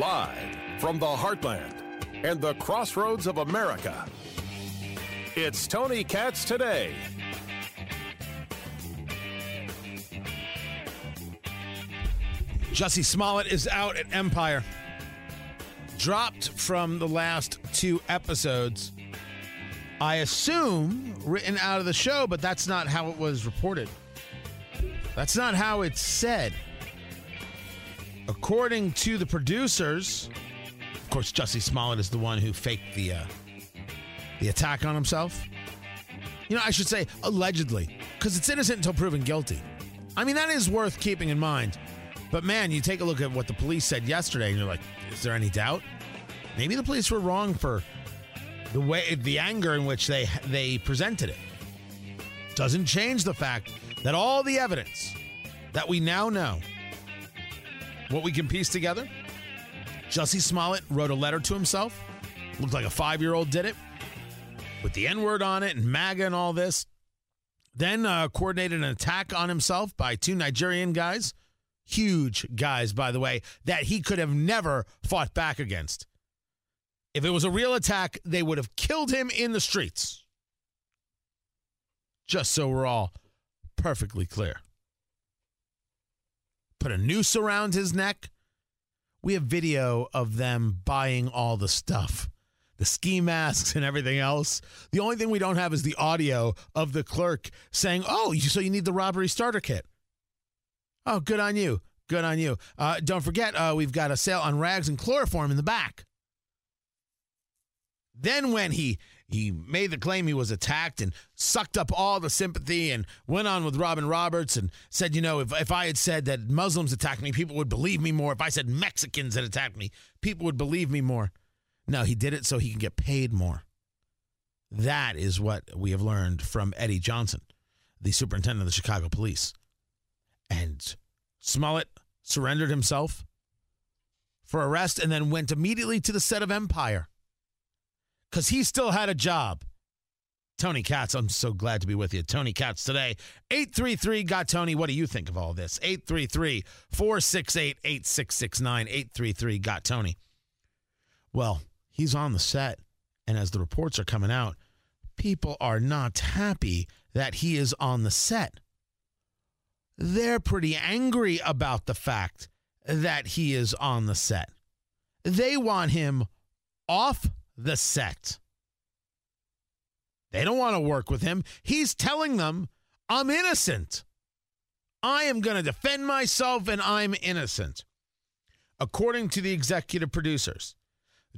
Live from the heartland and the crossroads of America, it's Tony Katz Today. Jussie Smollett is out at Empire. Dropped from the last two episodes. I assume written out of the show, but that's not how it was reported. That's not how it's said. According to the producers, of course, Jussie Smollett is the one who faked the attack on himself. You know, I should say allegedly, because it's innocent until proven guilty. I mean, that is worth keeping in mind. But, man, you take a look at what the police said yesterday, and you're like, is there any doubt? Maybe the police were wrong for the way, the anger in which they presented it. Doesn't change the fact that all the evidence that we now know, what we can piece together, Jussie Smollett wrote a letter to himself. Looked like a 5-year-old did it, with the N-word on it and MAGA and all this. Then coordinated an attack on himself by two Nigerian guys. Huge guys, by the way, that he could have never fought back against. If it was a real attack, they would have killed him in the streets. Just so we're all perfectly clear. Put a noose around his neck. We have video of them buying all the stuff, the ski masks and everything else. The only thing we don't have is the audio of the clerk saying, oh, so you need the robbery starter kit. Oh, good on you. Good on you. Don't forget, we've got a sale on rags and chloroform in the back. Then when he made the claim he was attacked and sucked up all the sympathy and went on with Robin Roberts and said, you know, if I had said that Muslims attacked me, people would believe me more. If I said Mexicans had attacked me, people would believe me more. No, he did it so he can get paid more. That is what we have learned from Eddie Johnson, the superintendent of the Chicago police. And Smollett surrendered himself for arrest and then went immediately to the set of Empire because he still had a job. Tony Katz, I'm so glad to be with you. Tony Katz Today. 833-GOT-TONY. What do you think of all this? 833-468-8669. 833-GOT-TONY. Well, he's on the set, and as the reports are coming out, people are not happy that he is on the set. They're pretty angry about the fact that he is on the set. They want him off the set. They don't want to work with him. He's telling them, I'm innocent. I am going to defend myself, and I'm innocent. According to the executive producers,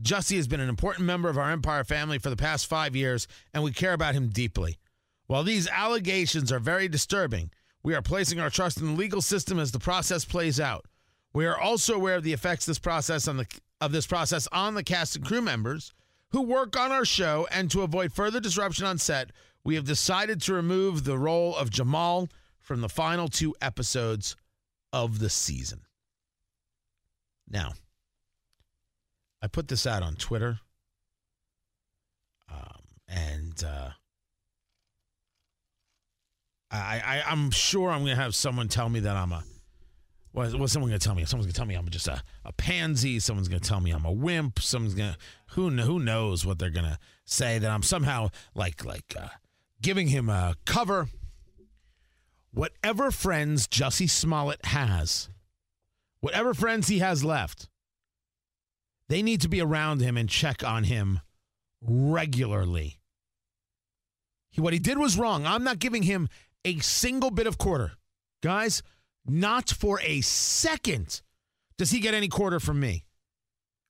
Jussie has been an important member of our Empire family for the past 5 years, and we care about him deeply. While these allegations are very disturbing, we are placing our trust in the legal system as the process plays out. We are also aware of the effects of this process on the cast and crew members who work on our show, and to avoid further disruption on set, we have decided to remove the role of Jamal from the final two episodes of the season. Now, I put this out on Twitter, I'm sure I'm going to have someone tell me that I'm a... What's someone going to tell me? Someone's going to tell me I'm just a pansy. Someone's going to tell me I'm a wimp. Someone's going to... Who knows what they're going to say, that I'm somehow like giving him a cover. Whatever friends Jussie Smollett has, whatever friends he has left, they need to be around him and check on him regularly. What he did was wrong. I'm not giving him a single bit of quarter. Guys, not for a second does he get any quarter from me.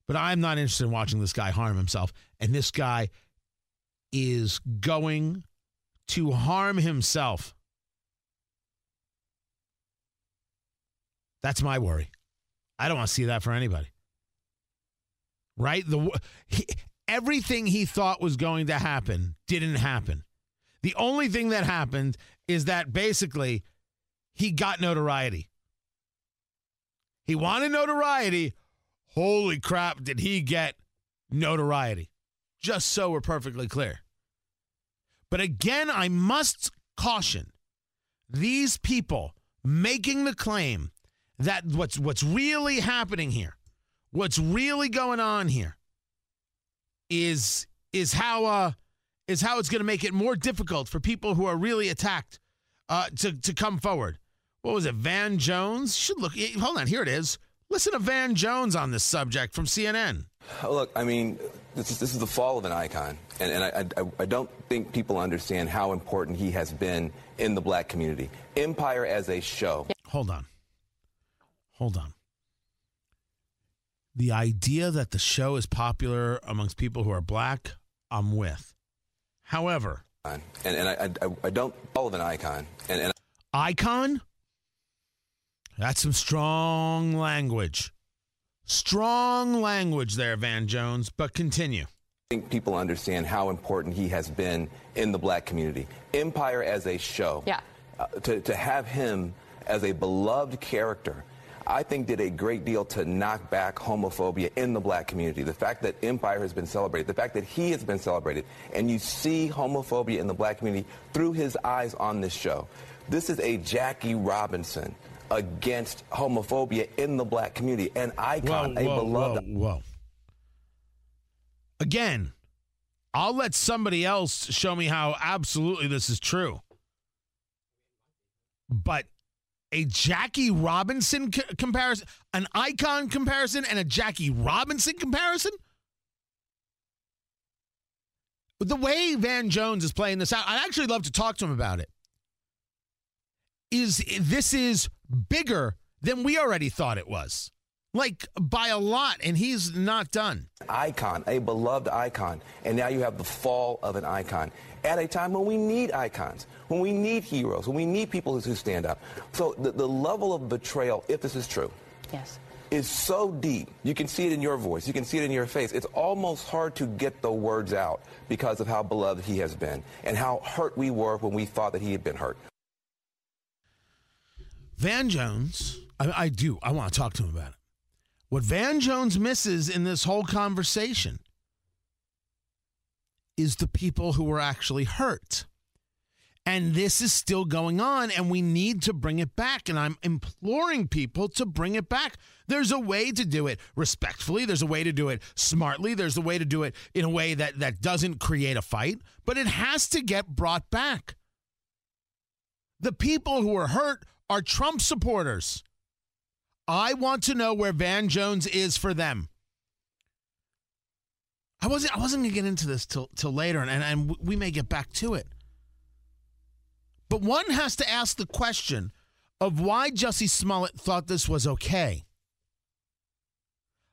But I'm not interested in watching this guy harm himself. And this guy is going to harm himself. That's my worry. I don't want to see that for anybody. Right? Everything he thought was going to happen didn't happen. The only thing that happened is that basically he got notoriety. He wanted notoriety. Holy crap, did he get notoriety? Just so we're perfectly clear. But again, I must caution these people making the claim that what's really happening here, What's really going on here is how it's going to make it more difficult for people who are really attacked to come forward. What was it, Van Jones? Should look. Hold on, here it is. Listen to Van Jones on this subject from CNN. Oh, look, I mean, this is the fall of an icon, and I don't think people understand how important he has been in the black community. Empire as a show. Hold on. The idea that the show is popular amongst people who are black, I'm with. However, and I don't fall of an icon, and icon. That's some strong language. Strong language there, Van Jones, but continue. I think people understand how important he has been in the black community. Empire as a show. Yeah. To have him as a beloved character, I think did a great deal to knock back homophobia in the black community. The fact that Empire has been celebrated, the fact that he has been celebrated, and you see homophobia in the black community through his eyes on this show. This is a Jackie Robinson against homophobia in the black community, an icon, a beloved. Whoa. Again, I'll let somebody else show me how absolutely this is true. But a Jackie Robinson comparison, an icon comparison, and a Jackie Robinson comparison? The way Van Jones is playing this out, I'd actually love to talk to him about it. This is bigger than we already thought it was, like by a lot, and he's not done. Icon, a beloved icon, and now you have the fall of an icon at a time when we need icons, when we need heroes, when we need people who stand up. So the level of betrayal, if this is true, yes, is so deep. You can see it in your voice. You can see it in your face. It's almost hard to get the words out because of how beloved he has been and how hurt we were when we thought that he had been hurt. Van Jones, I want to talk to him about it. What Van Jones misses in this whole conversation is the people who were actually hurt. And this is still going on, and we need to bring it back. And I'm imploring people to bring it back. There's a way to do it respectfully. There's a way to do it smartly. There's a way to do it in a way that doesn't create a fight. But it has to get brought back. The people who are hurt are Trump supporters. I want to know where Van Jones is for them. I wasn't gonna get into this till later, and we may get back to it. But one has to ask the question of why Jussie Smollett thought this was okay.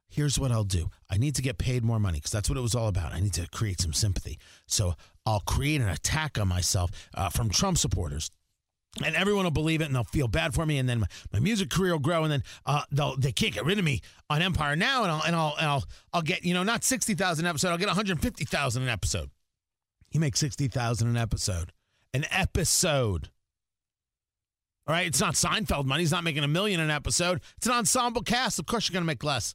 Here's what I'll do. I need to get paid more money because that's what it was all about. I need to create some sympathy. So I'll create an attack on myself from Trump supporters. And everyone will believe it, and they'll feel bad for me, and then my music career will grow, and then they can't get rid of me on Empire now, and I'll get, not 60,000 an episode, I'll get 150,000 an episode. You make 60,000 an episode. An episode. All right, it's not Seinfeld money. He's not making $1 million an episode. It's an ensemble cast. Of course you're going to make less.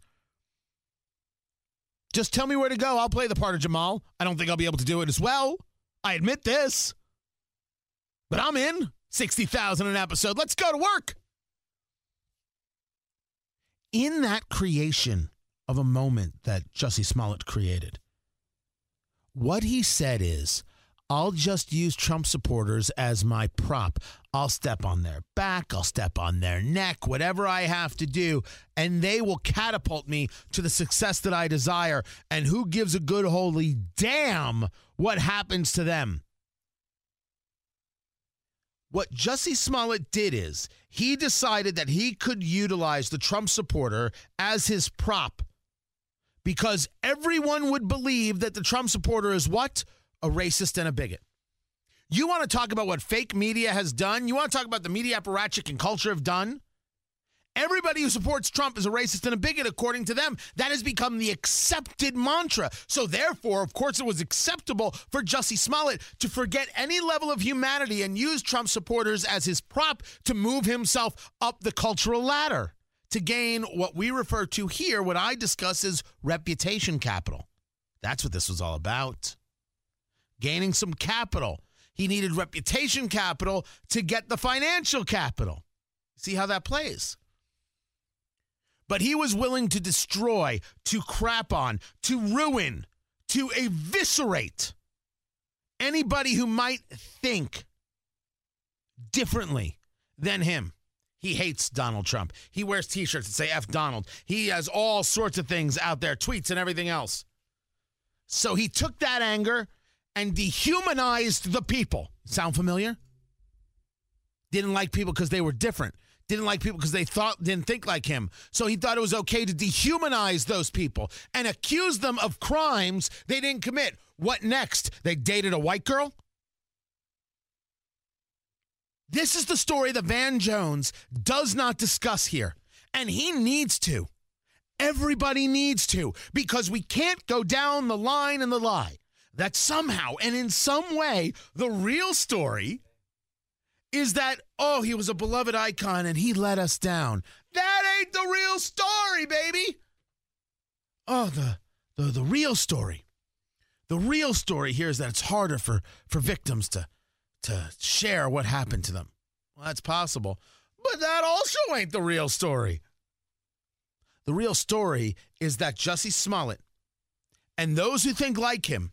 Just tell me where to go. I'll play the part of Jamal. I don't think I'll be able to do it as well. I admit this. But I'm in. 60,000 an episode. Let's go to work. In that creation of a moment that Jussie Smollett created, what he said is, I'll just use Trump supporters as my prop. I'll step on their back. I'll step on their neck, whatever I have to do, and they will catapult me to the success that I desire. And who gives a good holy damn what happens to them? What Jussie Smollett did is he decided that he could utilize the Trump supporter as his prop because everyone would believe that the Trump supporter is what? A racist and a bigot. You want to talk about what fake media has done? You want to talk about the media apparatchik and culture have done? Everybody who supports Trump is a racist and a bigot, according to them. That has become the accepted mantra. So therefore, of course, it was acceptable for Jussie Smollett to forget any level of humanity and use Trump supporters as his prop to move himself up the cultural ladder to gain what we refer to here, what I discuss as reputation capital. That's what this was all about. Gaining some capital. He needed reputation capital to get the financial capital. See how that plays? But he was willing to destroy, to crap on, to ruin, to eviscerate anybody who might think differently than him. He hates Donald Trump. He wears T-shirts that say F Donald. He has all sorts of things out there, tweets and everything else. So he took that anger and dehumanized the people. Sound familiar? Didn't like people because they were different. Didn't like people because they didn't think like him. So he thought it was okay to dehumanize those people and accuse them of crimes they didn't commit. What next? They dated a white girl? This is the story that Van Jones does not discuss here. And he needs to. Everybody needs to. Because we can't go down the line and the lie that somehow and in some way the real story is that, oh, he was a beloved icon and he let us down. That ain't the real story, baby. Oh, the real story. The real story here is that it's harder for victims to share what happened to them. Well, that's possible. But that also ain't the real story. The real story is that Jussie Smollett and those who think like him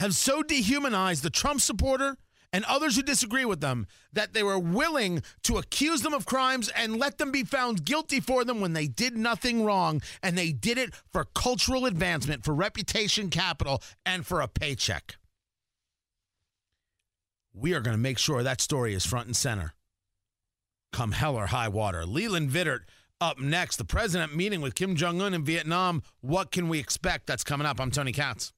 have so dehumanized the Trump supporter and others who disagree with them, that they were willing to accuse them of crimes and let them be found guilty for them when they did nothing wrong, and they did it for cultural advancement, for reputation capital, and for a paycheck. We are going to make sure that story is front and center, come hell or high water. Leland Vittert up next. The president meeting with Kim Jong-un in Vietnam. What can we expect? That's coming up. I'm Tony Katz.